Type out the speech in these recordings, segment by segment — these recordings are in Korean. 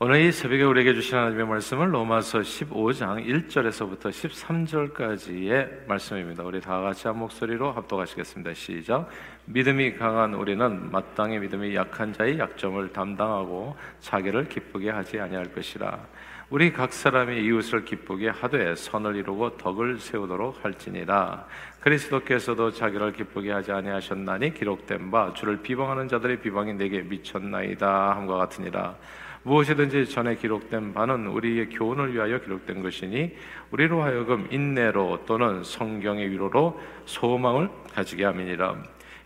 오늘 이 새벽에 우리에게 주신 하나님의 말씀은 로마서 15장 1절에서부터 13절까지의 말씀입니다. 우리 다 같이 한 목소리로 합독하시겠습니다. 시작! 믿음이 강한 우리는 마땅히 믿음이 약한 자의 약점을 담당하고 자기를 기쁘게 하지 아니할 것이라. 우리 각 사람이 이웃을 기쁘게 하되 선을 이루고 덕을 세우도록 할지니라. 그리스도께서도 자기를 기쁘게 하지 아니하셨나니 기록된 바 주를 비방하는 자들의 비방이 내게 미쳤나이다 함과 같으니라. 무엇이든지 전에 기록된 바는 우리의 교훈을 위하여 기록된 것이니 우리로 하여금 인내로 또는 성경의 위로로 소망을 가지게 함이니라.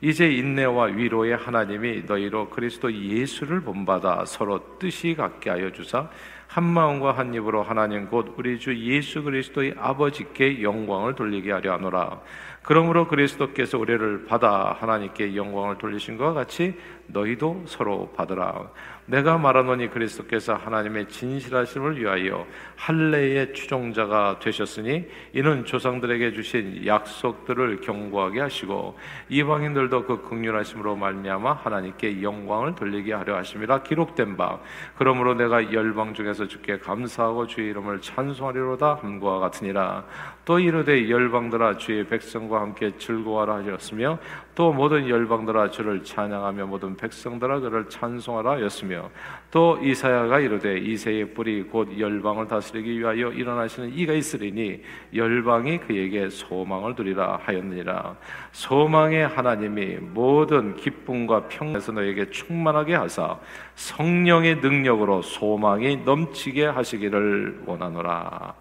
이제 인내와 위로의 하나님이 너희로 그리스도 예수를 본받아 서로 뜻이 같게 하여 주사 한 마음과 한 입으로 하나님 곧 우리 주 예수 그리스도의 아버지께 영광을 돌리게 하려 하노라. 그러므로 그리스도께서 우리를 받아 하나님께 영광을 돌리신 것과 같이 너희도 서로 받으라. 내가 말하노니 그리스도께서 하나님의 진실하심을 위하여 할례의 추종자가 되셨으니 이는 조상들에게 주신 약속들을 경고하게 하시고 이방인들도 그 긍휼하심으로 말미암아 하나님께 영광을 돌리게 하려 하심이라. 기록된 바 그러므로 내가 열방 중에서 주께 감사하고 주의 이름을 찬송하리로다 함과 같으니라. 또 이르되 열방들아 주의 백성과 함께 즐거워하라 하셨으며 또 모든 열방들아 주를 찬양하며 모든 백성들아 그를 찬송하라 하였으며 또 이사야가 이르되 이새의 뿌리 곧 열방을 다스리기 위하여 일어나시는 이가 있으리니 열방이 그에게 소망을 두리라 하였느니라. 소망의 하나님이 모든 기쁨과 평안에서 너에게 충만하게 하사 성령의 능력으로 소망이 넘치게 하시기를 원하노라.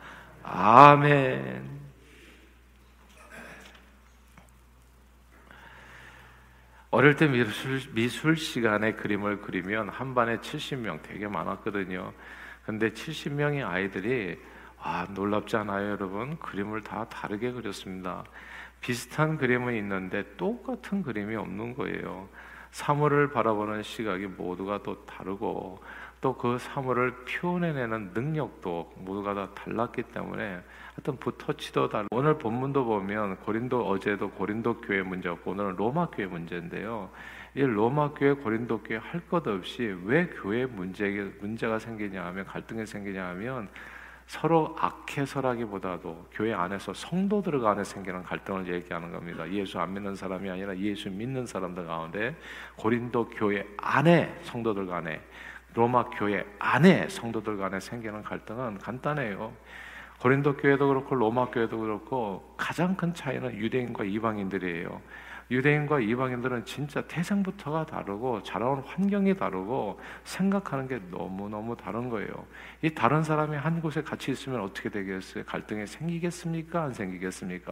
아멘. 어릴 때 미술 시간에 그림을 그리면 한 반에 70명 되게 많았거든요. 근데 70명의 아이들이 놀랍지 않아요 여러분? 그림을 다 다르게 그렸습니다. 비슷한 그림은 있는데 똑같은 그림이 없는 거예요. 사물을 바라보는 시각이 모두가 또 다르고 또 그 사물을 표현해내는 능력도 모두가 다 달랐기 때문에 하여튼 붓터치도 다르고 오늘 본문도 보면 어제도 고린도 교회 문제였고 오늘은 로마 교회 문제인데요. 이 로마 교회 고린도 교회 할 것 없이 왜 교회 문제가 생기냐 하면 갈등이 생기냐 하면 서로 악해서라기보다도 교회 안에서 성도들 간에 생기는 갈등을 얘기하는 겁니다. 예수 안 믿는 사람이 아니라 예수 믿는 사람들 가운데 고린도 교회 안에 성도들 간에 로마 교회 안에 성도들 간에 생기는 갈등은 간단해요. 고린도 교회도 그렇고 로마 교회도 그렇고 가장 큰 차이는 유대인과 이방인들이에요. 유대인과 이방인들은 진짜 태생부터가 다르고 자라온 환경이 다르고 생각하는 게 너무너무 다른 거예요. 이 다른 사람이 한 곳에 같이 있으면 어떻게 되겠어요? 갈등이 생기겠습니까? 안 생기겠습니까?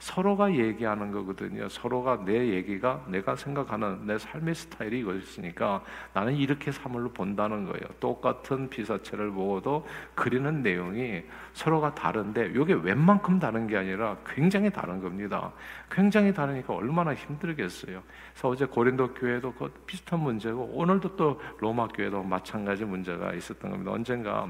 서로가 얘기하는 거거든요. 서로가 내 얘기가 내가 생각하는 내 삶의 스타일이 이것이니까 나는 이렇게 사물로 본다는 거예요. 똑같은 피사체를 보고도 그리는 내용이 서로가 다른데 이게 웬만큼 다른 게 아니라 굉장히 다른 겁니다. 굉장히 다르니까 얼마나 힘들겠어요. 그래서 어제 고린도 교회도 그 비슷한 문제고 오늘도 또 로마 교회도 마찬가지 문제가 있었던 겁니다. 언젠가.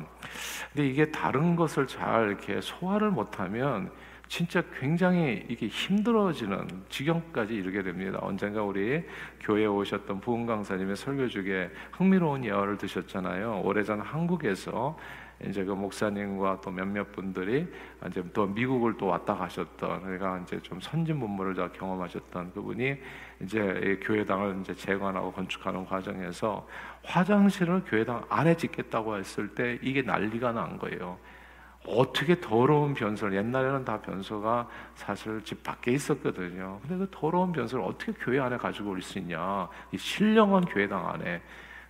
근데 이게 다른 것을 잘 이렇게 소화를 못하면 진짜 굉장히 이게 힘들어지는 지경까지 이르게 됩니다. 언젠가 우리 교회에 오셨던 부흥 강사님의 설교 중에 흥미로운 예화를 드셨잖아요. 오래전 한국에서 이제 그 목사님과 또 몇몇 분들이 이제 또 미국을 또 왔다 가셨던 그러니까 이제 좀 선진 문물을 다 경험하셨던 그분이 이제 교회당을 이제 재건하고 건축하는 과정에서 화장실을 교회당 안에 짓겠다고 했을 때 이게 난리가 난 거예요. 어떻게 더러운 변소를 옛날에는 다 변소가 사실 집 밖에 있었거든요. 근데 그 더러운 변소를 어떻게 교회 안에 가지고 올 수 있냐? 이 신령한 교회당 안에.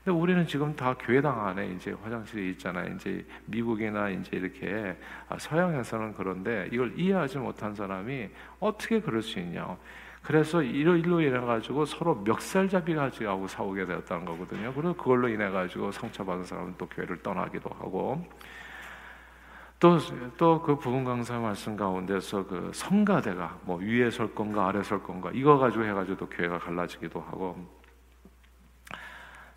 근데 우리는 지금 다 교회당 안에 이제 화장실이 있잖아요. 이제 미국이나 이제 이렇게 서양에서는 그런데 이걸 이해하지 못한 사람이 어떻게 그럴 수 있냐. 그래서 일로 인해가지고 서로 멱살잡이가 하고 싸우게 되었다는 거거든요. 그리고 그걸로 인해가지고 상처받은 사람은 또 교회를 떠나기도 하고 또 그 부흥 강사 말씀 가운데서 그 성가대가 뭐 위에 설 건가 아래 설 건가 이거 가지고 해가지고 또 교회가 갈라지기도 하고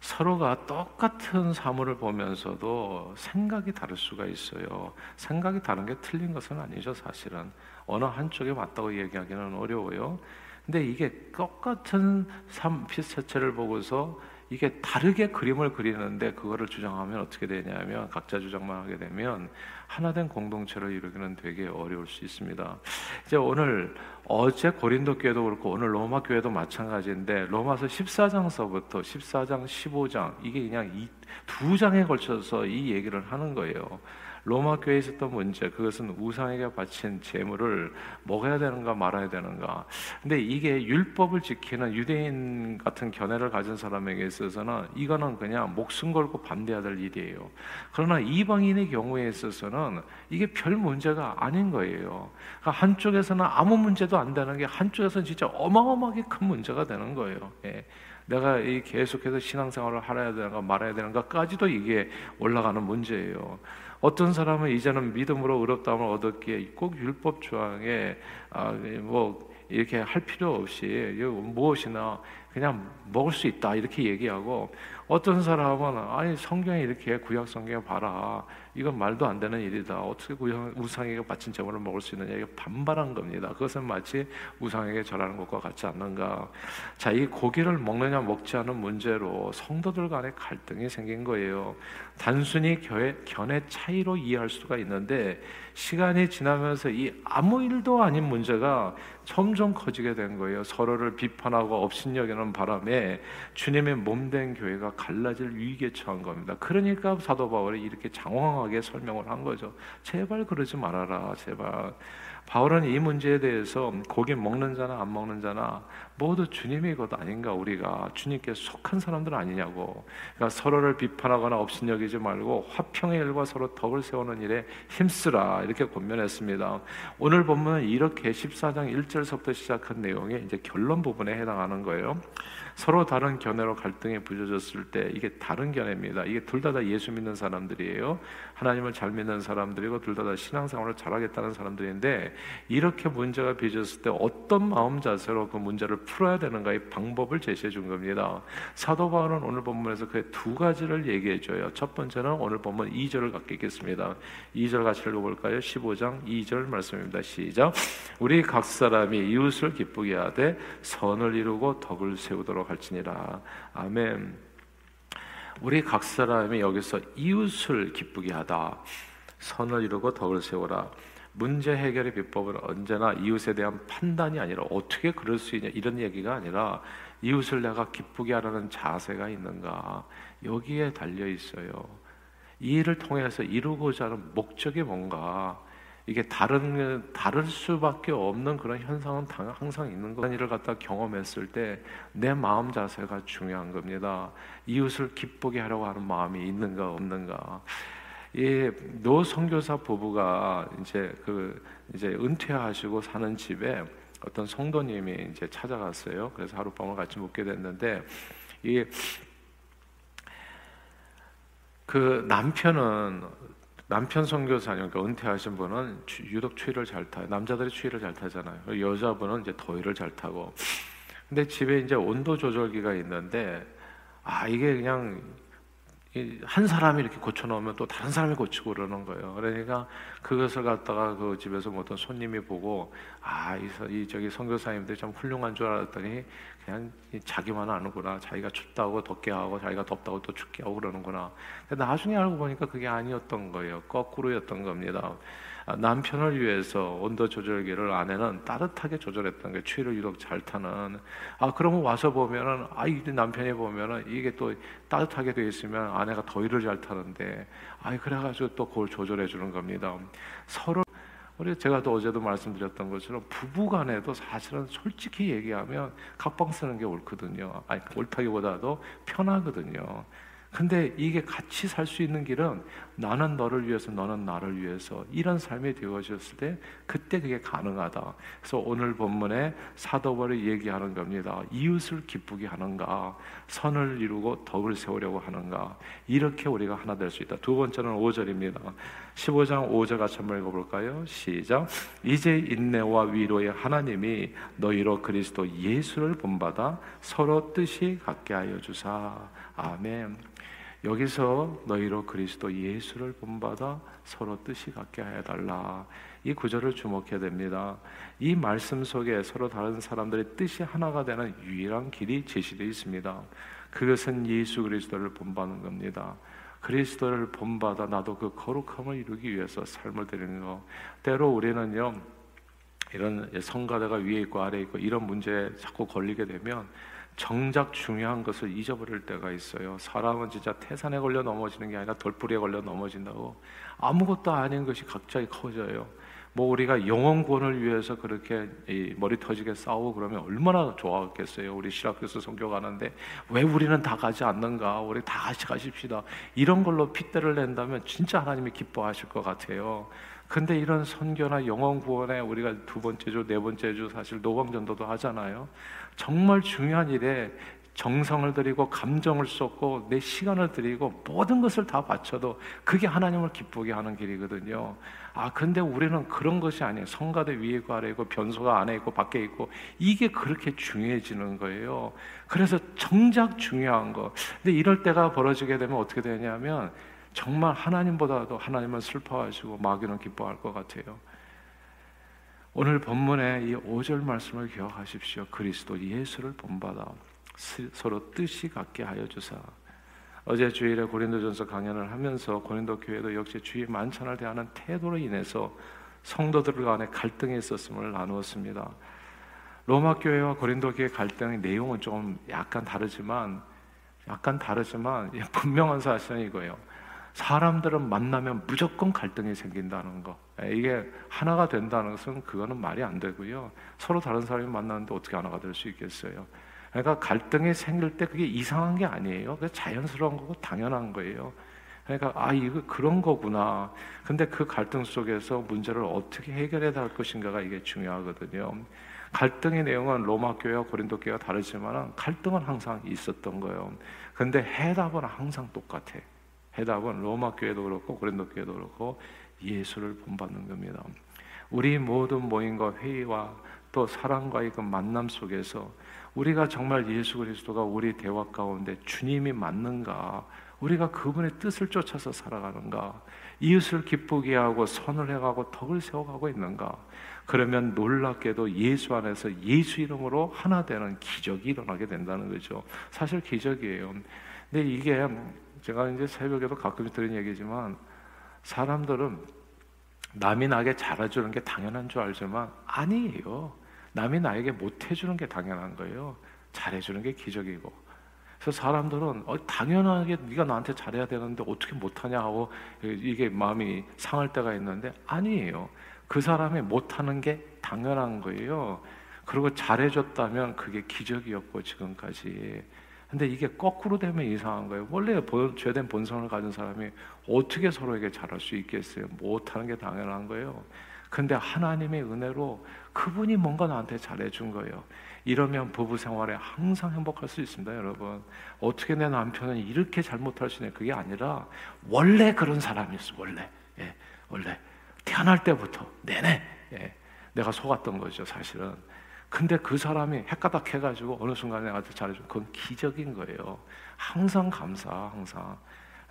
서로가 똑같은 사물을 보면서도 생각이 다를 수가 있어요. 생각이 다른 게 틀린 것은 아니죠, 사실은. 어느 한쪽에 맞다고 얘기하기는 어려워요. 근데 이게 똑같은 피사체를 보고서 이게 다르게 그림을 그리는데 그거를 주장하면 어떻게 되냐면 각자 주장만 하게 되면 하나된 공동체를 이루기는 되게 어려울 수 있습니다. 이제 오늘 어제 고린도 교회도 그렇고 오늘 로마 교회도 마찬가지인데 로마서 14장서부터 14장, 15장 이게 그냥 두 장에 걸쳐서 이 얘기를 하는 거예요. 로마 교회에 있었던 문제, 그것은 우상에게 바친 재물을 먹어야 되는가 말아야 되는가. 근데 이게 율법을 지키는 유대인 같은 견해를 가진 사람에게 있어서는 이거는 그냥 목숨 걸고 반대해야 될 일이에요. 그러나 이방인의 경우에 있어서는 이게 별 문제가 아닌 거예요. 그러니까 한쪽에서는 아무 문제도 안 되는 게 한쪽에서는 진짜 어마어마하게 큰 문제가 되는 거예요. 예. 내가 이 계속해서 신앙생활을 하라야 되는가 말아야 되는가까지도 이게 올라가는 문제예요. 어떤 사람은 이제는 믿음으로 의롭다함을 얻었기에 꼭 율법 조항에 뭐 이렇게 할 필요 없이 무엇이나 그냥 먹을 수 있다 이렇게 얘기하고, 어떤 사람은 아니 성경에 이렇게 구약 성경에 봐라 이건 말도 안 되는 일이다, 어떻게 우상에게 바친 재물을 먹을 수 있느냐, 이게 반발한 겁니다. 그것은 마치 우상에게 절하는 것과 같지 않는가. 자, 이 고기를 먹느냐 먹지 않은 문제로 성도들 간에 갈등이 생긴 거예요. 단순히 견해 차이로 이해할 수가 있는데 시간이 지나면서 이 아무 일도 아닌 문제가 점점 커지게 된 거예요. 서로를 비판하고 업신여기는 바람에 주님의 몸된 교회가 갈라질 위기에 처한 겁니다. 그러니까 사도 바울이 이렇게 장황하게 설명을 한 거죠. 제발 그러지 말아라, 제발. 바울은 이 문제에 대해서 고기 먹는 자나 안 먹는 자나 모두 주님의 것 아닌가, 우리가 주님께 속한 사람들 아니냐고. 그러니까 서로를 비판하거나 업신여기지 말고 화평의 일과 서로 덕을 세우는 일에 힘쓰라 이렇게 권면했습니다. 오늘 본문은 이렇게 14장 1절서부터 시작한 내용의 이제 결론 부분에 해당하는 거예요. 서로 다른 견해로 갈등이 부딪혔을 때 이게 다른 견해입니다. 이게 둘 다 예수 믿는 사람들이에요. 하나님을 잘 믿는 사람들이고 둘 다 신앙생활을 잘하겠다는 사람들인데 이렇게 문제가 빚었을 때 어떤 마음 자세로 그 문제를 풀어야 되는가의 방법을 제시해 준 겁니다. 사도 바울은 오늘 본문에서 그 두 가지를 얘기해 줘요. 첫 번째는 오늘 본문 2절을 갖게 있겠습니다. 2절 같이 읽어볼까요? 15장 2절 말씀입니다. 시작. 우리 각 사람이 이웃을 기쁘게 하되 선을 이루고 덕을 세우도록 할지니라. 아멘. 우리 각 사람이 여기서 이웃을 기쁘게 하다, 선을 이루고 덕을 세우라. 문제 해결의 비법은 언제나 이웃에 대한 판단이 아니라 어떻게 그럴 수 있냐 이런 얘기가 아니라 이웃을 내가 기쁘게 하라는 자세가 있는가, 여기에 달려 있어요. 이 일을 통해서 이루고자 하는 목적이 뭔가, 이게 다를 수밖에 없는 그런 현상은 항상 있는 거. 이를 갖다 경험했을 때 내 마음 자세가 중요한 겁니다. 이웃을 기쁘게 하려고 하는 마음이 있는가 없는가. 이 노 선교사 부부가 이제 은퇴하시고 사는 집에 어떤 성도님이 이제 찾아갔어요. 그래서 하룻밤을 같이 묵게 됐는데 그 남편 선교사님, 그러니까 은퇴하신 분은 유독 추위를 잘 타요. 남자들이 추위를 잘 타잖아요. 여자분은 이제 더위를 잘 타고. 근데 집에 이제 온도 조절기가 있는데 이게 그냥 한 사람이 이렇게 고쳐놓으면 또 다른 사람이 고치고 그러는 거예요. 그러니까 그것을 갖다가 그 집에서 어떤 손님이 보고 저기 선교사님들이 참 훌륭한 줄 알았더니 그냥 자기만 아는구나. 자기가 춥다고 덥게 하고 자기가 덥다고 또 춥게 하고 그러는구나. 근데 나중에 알고 보니까 그게 아니었던 거예요. 거꾸로였던 겁니다. 남편을 위해서 온도 조절기를 아내는 따뜻하게 조절했던 게, 추위를 유독 잘 타는. 그러면 와서 보면은 이 남편이 보면은 이게 또 따뜻하게 돼 있으면 아내가 더위를 잘 타는데 그래가지고 또 그걸 조절해 주는 겁니다. 서로 제가 또 어제도 말씀드렸던 것처럼 부부간에도 사실은 솔직히 얘기하면 각방 쓰는 게 옳거든요. 옳다기보다도 편하거든요. 근데 이게 같이 살 수 있는 길은 나는 너를 위해서 너는 나를 위해서 이런 삶이 되어졌을 때 그때 그게 가능하다. 그래서 오늘 본문에 사도 바울이 얘기하는 겁니다. 이웃을 기쁘게 하는가, 선을 이루고 덕을 세우려고 하는가, 이렇게 우리가 하나 될 수 있다. 두 번째는 5절입니다 15장 5절 같이 한번 읽어볼까요? 시작. 이제 인내와 위로의 하나님이 너희로 그리스도 예수를 본받아 서로 뜻이 같게 하여 주사. 아멘. 여기서 너희로 그리스도 예수를 본받아 서로 뜻이 같게 해달라. 이 구절을 주목해야 됩니다. 이 말씀 속에 서로 다른 사람들의 뜻이 하나가 되는 유일한 길이 제시되어 있습니다. 그것은 예수 그리스도를 본받는 겁니다. 그리스도를 본받아 나도 그 거룩함을 이루기 위해서 삶을 드리는 것. 때로 우리는요, 이런 성가대가 위에 있고 아래에 있고 이런 문제에 자꾸 걸리게 되면 정작 중요한 것을 잊어버릴 때가 있어요. 사람은 진짜 태산에 걸려 넘어지는 게 아니라 돌뿌리에 걸려 넘어진다고 아무것도 아닌 것이 갑자기 커져요. 뭐 우리가 영혼권을 위해서 그렇게 머리 터지게 싸우고 그러면 얼마나 좋았겠어요. 우리 실학교에서 성교 가는데 왜 우리는 다 가지 않는가, 우리 다 같이 가십시다, 이런 걸로 핏대를 낸다면 진짜 하나님이 기뻐하실 것 같아요. 근데 이런 선교나 영혼 구원에 우리가 두 번째 주, 네 번째 주 사실 노방전도도 하잖아요. 정말 중요한 일에 정성을 들이고 감정을 쏟고 내 시간을 들이고 모든 것을 다 바쳐도 그게 하나님을 기쁘게 하는 길이거든요. 아, 근데 우리는 그런 것이 아니에요. 성가대 위에 있고 아래에 있고 변소가 안에 있고 밖에 있고 이게 그렇게 중요해지는 거예요. 그래서 정작 중요한 거. 근데 이럴 때가 벌어지게 되면 어떻게 되냐면 정말 하나님보다도 하나님을 슬퍼하시고 마귀는 기뻐할 것 같아요. 오늘 본문의 이 5절 말씀을 기억하십시오. 그리스도 예수를 본받아 서로 뜻이 같게 하여 주사. 어제 주일에 고린도전서 강연을 하면서 고린도 교회도 역시 주의 만찬을 대하는 태도로 인해서 성도들 간에 갈등이 있었음을 나누었습니다. 로마 교회와 고린도 교회의 갈등의 내용은 좀 약간 다르지만 분명한 사실은 이거예요. 사람들은 만나면 무조건 갈등이 생긴다는 거, 이게 하나가 된다는 것은 그거는 말이 안 되고요. 서로 다른 사람이 만나는데 어떻게 하나가 될 수 있겠어요. 그러니까 갈등이 생길 때 그게 이상한 게 아니에요. 그게 자연스러운 거고 당연한 거예요. 그러니까 아, 이거 그런 거구나. 근데 그 갈등 속에서 문제를 어떻게 해결해야 할 것인가가 이게 중요하거든요. 갈등의 내용은 로마 교회와 고린도 교회가 다르지만 갈등은 항상 있었던 거예요. 근데 해답은 항상 똑같아요. 해답은 로마 교회도 그렇고 고린도 교회도 그렇고 예수를 본받는 겁니다. 우리 모든 모임과 회의와 또 사랑과의 그 만남 속에서 우리가 정말 예수 그리스도가 우리 대화 가운데 주님이 맞는가, 우리가 그분의 뜻을 쫓아서 살아가는가, 이웃을 기쁘게 하고 선을 행하고 덕을 세워가고 있는가. 그러면 놀랍게도 예수 안에서 예수 이름으로 하나 되는 기적이 일어나게 된다는 거죠. 사실 기적이에요. 근데 이게 제가 이제 새벽에도 가끔 들은 얘기지만 사람들은 남이 나에게 잘해주는 게 당연한 줄 알지만 아니에요. 남이 나에게 못해주는 게 당연한 거예요. 잘해주는 게 기적이고. 그래서 사람들은 당연하게 네가 나한테 잘해야 되는데 어떻게 못하냐 하고 이게 마음이 상할 때가 있는데 아니에요. 그 사람이 못하는 게 당연한 거예요. 그리고 잘해줬다면 그게 기적이었고 지금까지. 근데 이게 거꾸로 되면 이상한 거예요. 원래 죄된 본성을 가진 사람이 어떻게 서로에게 잘할 수 있겠어요? 못하는 게 당연한 거예요. 근데 하나님의 은혜로 그분이 뭔가 나한테 잘해준 거예요. 이러면 부부 생활에 항상 행복할 수 있습니다, 여러분. 어떻게 내 남편은 이렇게 잘못할 수 있냐, 그게 아니라 원래 그런 사람이었어. 원래, 예, 원래 태어날 때부터 내내, 예, 내가 속았던 거죠, 사실은. 근데 그 사람이 헷가닥 해가지고 어느 순간에 나한테 잘해주면 그건 기적인 거예요. 항상 감사, 항상.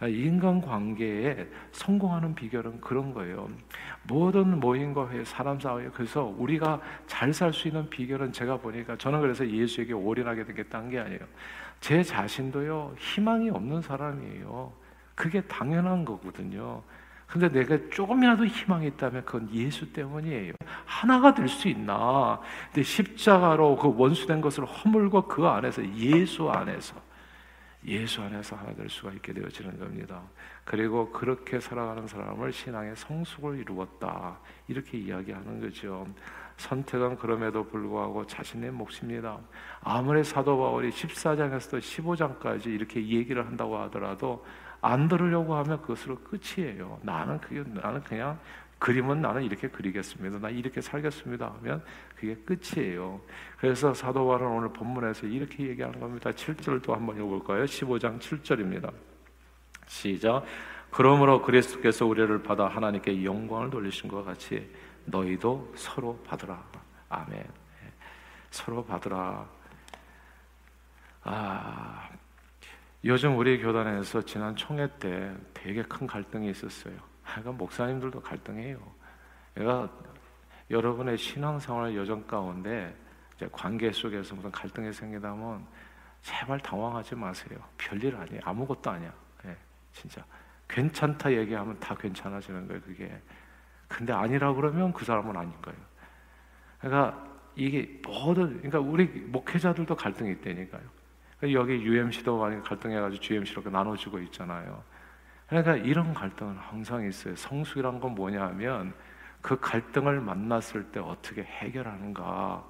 인간관계에 성공하는 비결은 그런 거예요. 모든 모임과 회의, 사람 사이에. 그래서 우리가 잘 살 수 있는 비결은 제가 보니까, 저는 그래서 예수에게 올인하게 되겠다는 게 아니에요. 제 자신도요, 희망이 없는 사람이에요. 그게 당연한 거거든요. 근데 내가 조금이라도 희망이 있다면 그건 예수 때문이에요. 하나가 될 수 있나. 근데 십자가로 그 원수된 것을 허물고 그 안에서 예수 안에서 하나 될 수가 있게 되어지는 겁니다. 그리고 그렇게 살아가는 사람을 신앙의 성숙을 이루었다, 이렇게 이야기하는 거죠. 선택은 그럼에도 불구하고 자신의 몫입니다. 아무리 사도 바울이 14장에서도 15장까지 이렇게 얘기를 한다고 하더라도 안 들으려고 하면 그것으로 끝이에요. 나는 그냥 그림은 나는 이렇게 그리겠습니다, 나 이렇게 살겠습니다 하면 그게 끝이에요. 그래서 사도 바울은 오늘 본문에서 이렇게 얘기하는 겁니다. 7절도 한번 읽어볼까요? 15장 7절입니다. 시작. 그러므로 그리스도께서 우리를 받아 하나님께 영광을 돌리신 것 같이 너희도 서로 받으라. 아멘. 서로 받으라. 아, 요즘 우리 교단에서 지난 총회 때 되게 큰 갈등이 있었어요. 그러니까 목사님들도 갈등해요. 그러니까 여러분의 신앙생활 여정 가운데 이제 관계 속에서 무슨 갈등이 생기다면 제발 당황하지 마세요. 별일 아니에요. 아무것도 아니야. 예, 진짜 괜찮다 얘기하면 다 괜찮아지는 거예요. 그게. 근데 아니라고 그러면 그 사람은 아닌 거예요. 그러니까 이게 모든, 그러니까 우리 목회자들도 갈등이 있다니까요. 여기 UMC도 많이 갈등해가지고 GMC로 나눠주고 있잖아요. 그러니까 이런 갈등은 항상 있어요. 성숙이란 건 뭐냐 하면 그 갈등을 만났을 때 어떻게 해결하는가,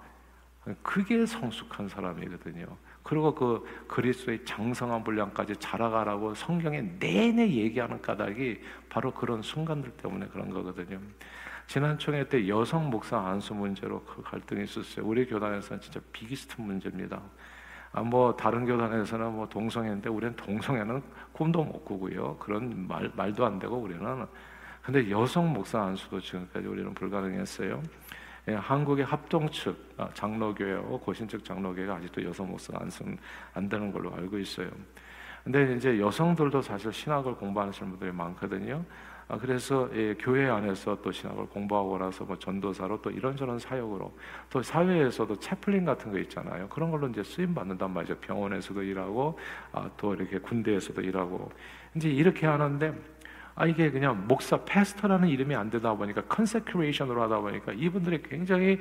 그게 성숙한 사람이거든요. 그리고 그 그리스도의 장성한 분량까지 자라가라고 성경에 내내 얘기하는 까닭이 바로 그런 순간들 때문에 그런 거거든요. 지난 총회 때 여성 목사 안수 문제로 그 갈등이 있었어요. 우리 교단에서는 진짜 비기스트 문제입니다. 뭐 다른 교단에서는 뭐 동성애인데 우리는 동성애는 꿈도 못 꾸고요. 그런 말도 안 되고 우리는. 근데 여성 목사 안수도 지금까지 우리는 불가능했어요. 예, 한국의 합동 측 장로교회와 고신측 장로교회가 아직도 여성 목사 안수는 안 되는 걸로 알고 있어요. 근데 이제 여성들도 사실 신학을 공부하시는 분들이 많거든요. 그래서 예, 교회 안에서 또 신학을 공부하고 나서 뭐 전도사로 또 이런저런 사역으로 또 사회에서도 채플린 같은 거 있잖아요. 그런 걸로 이제 쓰임 받는단 말이죠. 병원에서도 일하고 또 이렇게 군대에서도 일하고 이제 이렇게 하는데, 이게 그냥 목사 패스터라는 이름이 안 되다 보니까 컨세크레이션으로 하다 보니까 이분들이 굉장히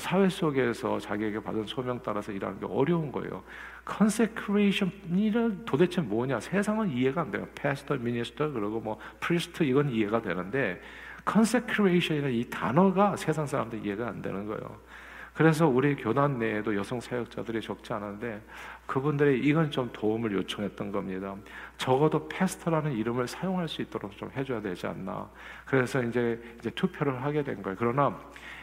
사회 속에서 자기에게 받은 소명 따라서 일하는 게 어려운 거예요. 컨세크레이션이 도대체 뭐냐? 세상은 이해가 안 돼요. 패스터, 미니스터, 그리고 뭐 프리스트 이건 이해가 되는데 컨세크레이션이라는 이 단어가 세상 사람들 이해가 안 되는 거예요. 그래서 우리 교단 내에도 여성 사역자들이 적지 않은데 그분들의 이건 좀 도움을 요청했던 겁니다. 적어도 패스터라는 이름을 사용할 수 있도록 좀 해줘야 되지 않나. 그래서 이제 투표를 하게 된 거예요. 그러나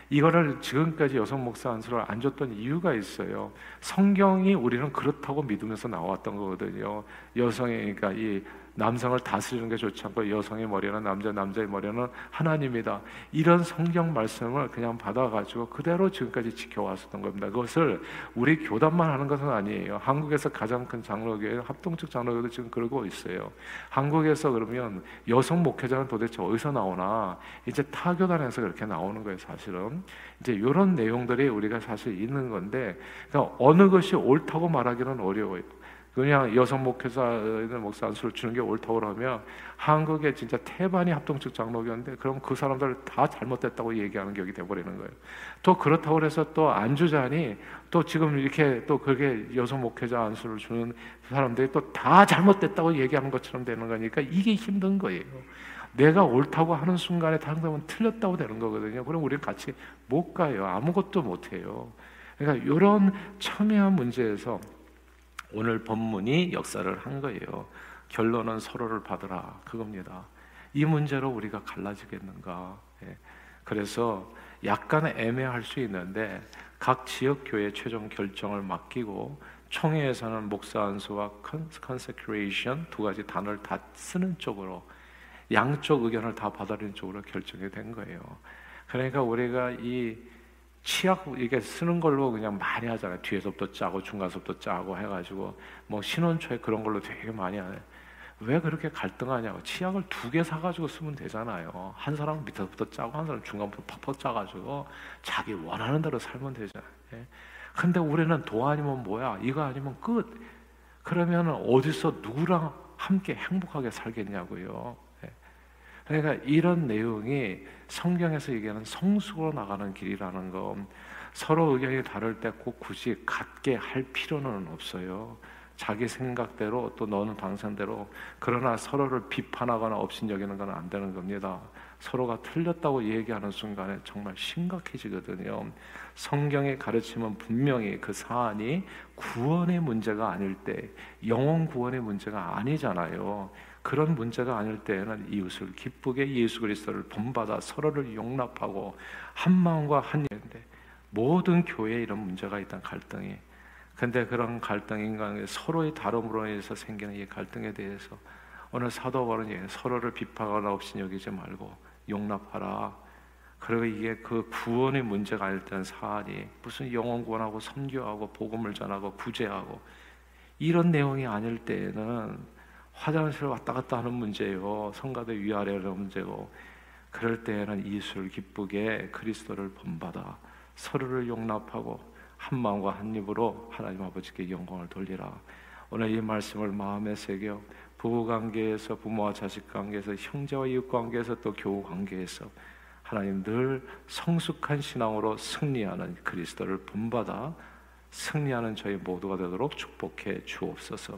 이거를 지금까지 여성 목사 안수를 안 줬던 이유가 있어요. 성경이 우리는 그렇다고 믿으면서 나왔던 거거든요. 여성이, 그러니까 이 남성을 다스리는 게 좋지 않고 여성의 머리는 남자의 머리는 하나님이다. 이런 성경 말씀을 그냥 받아가지고 그대로 지금까지 지켜왔었던 겁니다. 그것을 우리 교단만 하는 것은 아니에요. 한국에서 가장 큰 장로교회, 합동측 장로교회도 지금 그러고 있어요. 한국에서 그러면 여성 목회자는 도대체 어디서 나오나, 이제 타교단에서 그렇게 나오는 거예요. 사실은 이제 이런 내용들이 우리가 사실 있는 건데, 그러니까 어느 것이 옳다고 말하기는 어려워요. 그냥 여성 목회자는 목사 안수를 주는 게 옳다고 그러면 한국에 진짜 태반이 합동측 장로교인데 그럼 그 사람들 다 잘못됐다고 얘기하는 격이 돼버리는 거예요. 또 그렇다고 해서 또 안 주자니 또 지금 이렇게 또 그렇게 여성 목회자 안수를 주는 사람들이 또 다 잘못됐다고 얘기하는 것처럼 되는 거니까 이게 힘든 거예요. 내가 옳다고 하는 순간에 다른 사람은 틀렸다고 되는 거거든요. 그럼 우리 같이 못 가요. 아무것도 못 해요. 그러니까 이런 첨예한 문제에서 오늘 본문이 역사를 한 거예요. 결론은 서로를 받으라, 그겁니다. 이 문제로 우리가 갈라지겠는가. 예. 그래서 약간 애매할 수 있는데 각 지역 교회 최종 결정을 맡기고 총회에서는 목사 안수와 컨세크레이션 두 가지 단어를 다 쓰는 쪽으로, 양쪽 의견을 다 받아들이는 쪽으로 결정이 된 거예요. 그러니까 우리가 이 치약 이게 쓰는 걸로 그냥 많이 하잖아요. 뒤에서부터 짜고 중간서부터 짜고 해가지고 뭐 신혼초에 그런 걸로 되게 많이 하네. 왜 그렇게 갈등하냐고. 치약을 두 개 사가지고 쓰면 되잖아요. 한 사람은 밑에서부터 짜고 한 사람은 중간부터 팍팍 짜가지고 자기 원하는 대로 살면 되잖아요. 예? 근데 우리는 도 아니면 뭐야, 이거 아니면 끝. 그러면 어디서 누구랑 함께 행복하게 살겠냐고요. 그러니까 이런 내용이 성경에서 얘기하는 성숙으로 나가는 길이라는 거, 서로 의견이 다를 때 꼭 굳이 같게 할 필요는 없어요. 자기 생각대로 또 너는 당신대로. 그러나 서로를 비판하거나 업신여기는 건 안 되는 겁니다. 서로가 틀렸다고 얘기하는 순간에 정말 심각해지거든요. 성경의 가르침은 분명히 그 사안이 구원의 문제가 아닐 때, 영혼 구원의 문제가 아니잖아요. 그런 문제가 아닐 때에는 이웃을 기쁘게, 예수 그리스도를 본받아 서로를 용납하고 한 마음과 한 영인데, 모든 교회에 이런 문제가 있던 갈등이, 근데 그런 갈등인간의 서로의 다름으로 인해서 생기는 이 갈등에 대해서 오늘 사도 바울은 서로를 비판하거나 업신여기지 말고 용납하라. 그리고 이게 그 구원의 문제가 아닐 때는 사안이 무슨 영혼 구원하고 선교하고 복음을 전하고 구제하고 이런 내용이 아닐 때에는 화장실 왔다 갔다 하는 문제요, 성가대 위아래로 문제고, 그럴 때에는 이웃을 기쁘게, 그리스도를 본받아 서로를 용납하고 한 마음과 한 입으로 하나님 아버지께 영광을 돌리라. 오늘 이 말씀을 마음에 새겨 부부관계에서, 부모와 자식관계에서, 형제와 이웃관계에서, 또 교우관계에서 하나님 늘 성숙한 신앙으로 승리하는 그리스도를 본받아 승리하는 저희 모두가 되도록 축복해 주옵소서.